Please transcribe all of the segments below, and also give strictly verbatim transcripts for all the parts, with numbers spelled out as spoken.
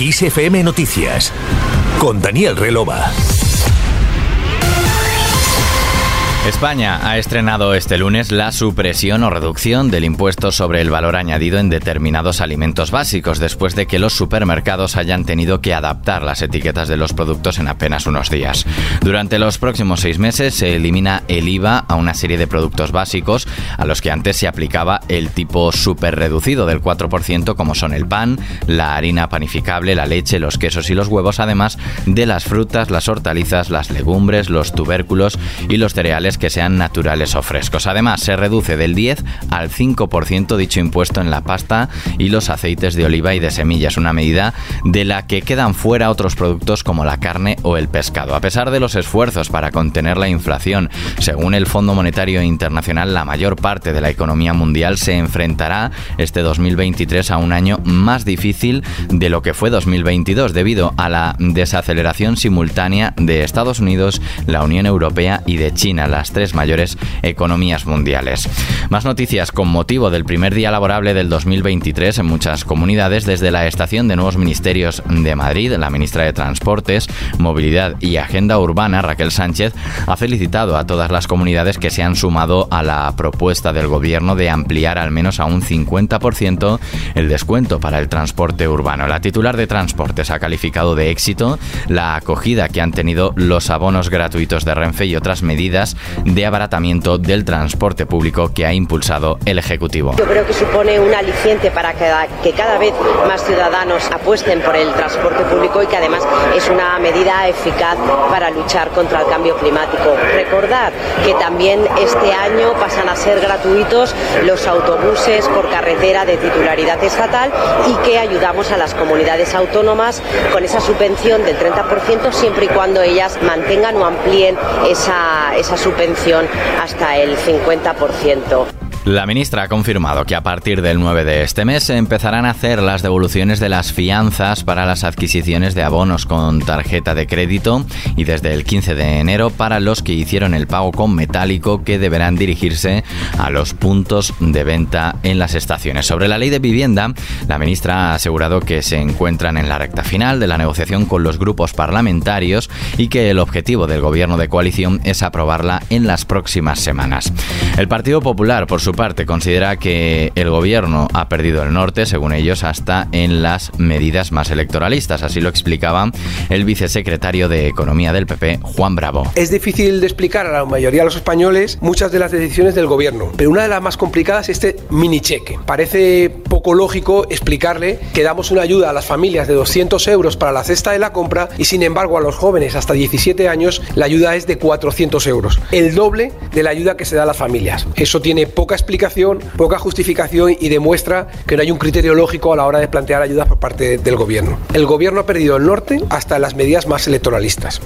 I S F M Noticias con Daniel Relova. España ha estrenado este lunes la supresión o reducción del impuesto sobre el valor añadido en determinados alimentos básicos, después de que los supermercados hayan tenido que adaptar las etiquetas de los productos en apenas unos días. Durante los próximos seis meses se elimina el I V A a una serie de productos básicos a los que antes se aplicaba el tipo superreducido del cuatro por ciento, como son el pan, la harina panificable, la leche, los quesos y los huevos, además de las frutas, las hortalizas, las legumbres, los tubérculos y los cereales que sean naturales o frescos. Además, se reduce del diez al cinco por ciento dicho impuesto en la pasta y los aceites de oliva y de semillas, una medida de la que quedan fuera otros productos como la carne o el pescado. A pesar de los esfuerzos para contener la inflación, según el Fondo Monetario Internacional, la mayor parte de la economía mundial se enfrentará este dos mil veintitrés a un año más difícil de lo que fue dos mil veintidós, debido a la desaceleración simultánea de Estados Unidos, la Unión Europea y de China, las tres mayores economías mundiales. Más noticias con motivo del primer día laborable del dos mil veintitrés en muchas comunidades. Desde la estación de nuevos ministerios de Madrid, la ministra de Transportes, Movilidad y Agenda Urbana, Raquel Sánchez, ha felicitado a todas las comunidades que se han sumado a la propuesta del gobierno de ampliar al menos a un cincuenta por ciento el descuento para el transporte urbano. La titular de Transportes ha calificado de éxito la acogida que han tenido los abonos gratuitos de Renfe y otras medidas de abaratamiento del transporte público que ha impulsado el Ejecutivo. Yo creo que supone un aliciente para que, que cada vez más ciudadanos apuesten por el transporte público y que además es una medida eficaz para luchar contra el cambio climático. Recordad que también este año pasan a ser gratuitos los autobuses por carretera de titularidad estatal y que ayudamos a las comunidades autónomas con esa subvención del treinta por ciento siempre y cuando ellas mantengan o amplíen esa, esa subvención. Subvención hasta el cincuenta por ciento. La ministra ha confirmado que a partir del nueve de este mes se empezarán a hacer las devoluciones de las fianzas para las adquisiciones de abonos con tarjeta de crédito y desde el quince de enero para los que hicieron el pago con metálico, que deberán dirigirse a los puntos de venta en las estaciones. Sobre la ley de vivienda, la ministra ha asegurado que se encuentran en la recta final de la negociación con los grupos parlamentarios y que el objetivo del gobierno de coalición es aprobarla en las próximas semanas. El Partido Popular, por su parte, considera que el gobierno ha perdido el norte, según ellos, hasta en las medidas más electoralistas. Así lo explicaba el vicesecretario de Economía del P P, Juan Bravo. Es difícil de explicar a la mayoría de los españoles muchas de las decisiones del gobierno, pero una de las más complicadas es este mini cheque. Parece poco lógico explicarle que damos una ayuda a las familias de doscientos euros para la cesta de la compra y, sin embargo, a los jóvenes hasta diecisiete años la ayuda es de cuatrocientos euros, el doble de la ayuda que se da a las familias. Eso tiene poca explicación, poca justificación y demuestra que no hay un criterio lógico a la hora de plantear ayudas por parte del gobierno. El gobierno ha perdido el norte hasta las medidas más electoralistas.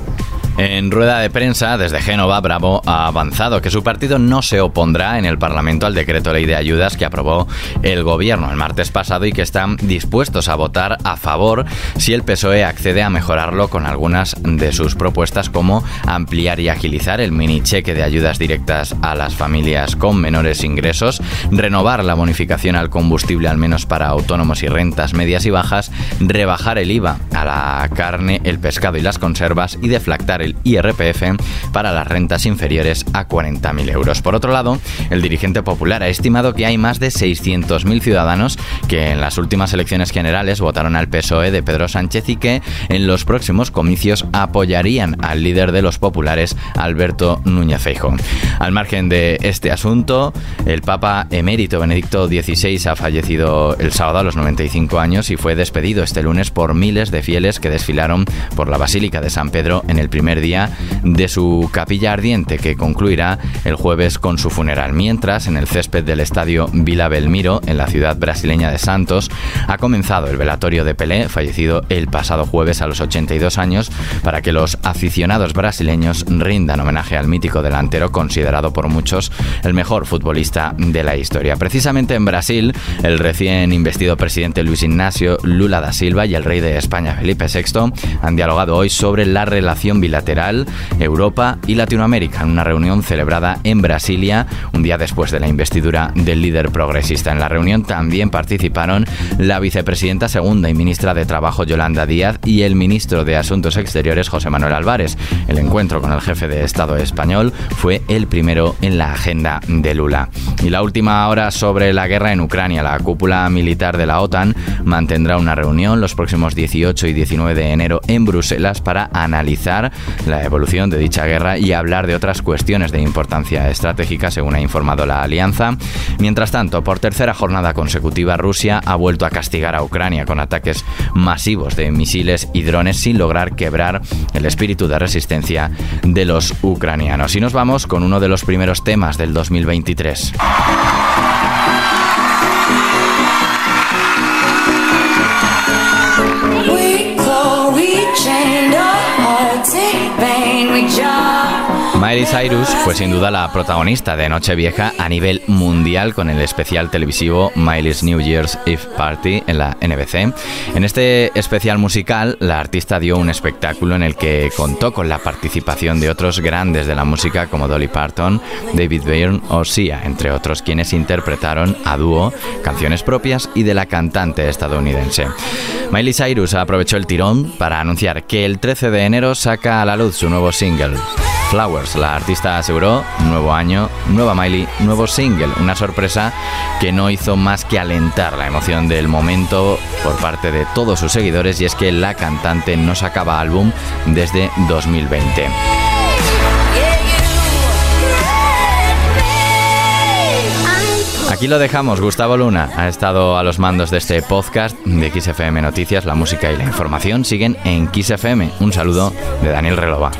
En rueda de prensa, desde Génova, Bravo ha avanzado que su partido no se opondrá en el Parlamento al decreto ley de ayudas que aprobó el gobierno el martes pasado y que están dispuestos a votar a favor si el P S O E accede a mejorarlo con algunas de sus propuestas, como ampliar y agilizar el mini cheque de ayudas directas a las familias con menores ingresos, renovar la bonificación al combustible al menos para autónomos y rentas medias y bajas, rebajar el I V A a la carne, el pescado y las conservas y deflactar el el I R P F para las rentas inferiores a cuarenta mil euros. Por otro lado, el dirigente popular ha estimado que hay más de seiscientos mil ciudadanos que en las últimas elecciones generales votaron al P S O E de Pedro Sánchez y que en los próximos comicios apoyarían al líder de los populares, Alberto Núñez Feijóo. Al margen de este asunto, el Papa emérito Benedicto dieciséis ha fallecido el sábado a los noventa y cinco años y fue despedido este lunes por miles de fieles que desfilaron por la Basílica de San Pedro en el primer día de su capilla ardiente, que concluirá el jueves con su funeral. Mientras, en el césped del estadio Vila Belmiro, en la ciudad brasileña de Santos, ha comenzado el velatorio de Pelé, fallecido el pasado jueves a los ochenta y dos años, para que los aficionados brasileños rindan homenaje al mítico delantero, considerado por muchos el mejor futbolista de la historia. Precisamente en Brasil, el recién investido presidente Luiz Inácio Lula da Silva y el rey de España, Felipe sexto, han dialogado hoy sobre la relación bilateral bilateral Europa y Latinoamérica en una reunión celebrada en Brasilia un día después de la investidura del líder progresista. En la reunión también participaron la vicepresidenta segunda y ministra de Trabajo Yolanda Díaz y el ministro de Asuntos Exteriores José Manuel Albares. El encuentro con el jefe de Estado español fue el primero en la agenda de Lula. Y la última hora sobre la guerra en Ucrania. La cúpula militar de la OTAN mantendrá una reunión los próximos dieciocho y diecinueve de enero en Bruselas para analizar la evolución de dicha guerra y hablar de otras cuestiones de importancia estratégica, según ha informado la alianza. Mientras tanto, por tercera jornada consecutiva, Rusia ha vuelto a castigar a Ucrania con ataques masivos de misiles y drones sin lograr quebrar el espíritu de resistencia de los ucranianos. Y nos vamos con uno de los primeros temas del dos mil veintitrés. Miley Cyrus fue sin duda la protagonista de Nochevieja a nivel mundial con el especial televisivo Miley's New Year's Eve Party en la N B C. En este especial musical, la artista dio un espectáculo en el que contó con la participación de otros grandes de la música como Dolly Parton, David Byrne o Sia, entre otros, quienes interpretaron a dúo canciones propias y de la cantante estadounidense. Miley Cyrus aprovechó el tirón para anunciar que el trece de enero saca a la luz su nuevo single, Flowers. La artista aseguró: nuevo año, nueva Miley, nuevo single. Una sorpresa que no hizo más que alentar la emoción del momento por parte de todos sus seguidores, y es que la cantante no sacaba álbum desde dos mil veinte. Aquí lo dejamos. Gustavo Luna ha estado a los mandos de este podcast de X F M Noticias. La música y la información siguen en X F M. Un saludo de Daniel Relova.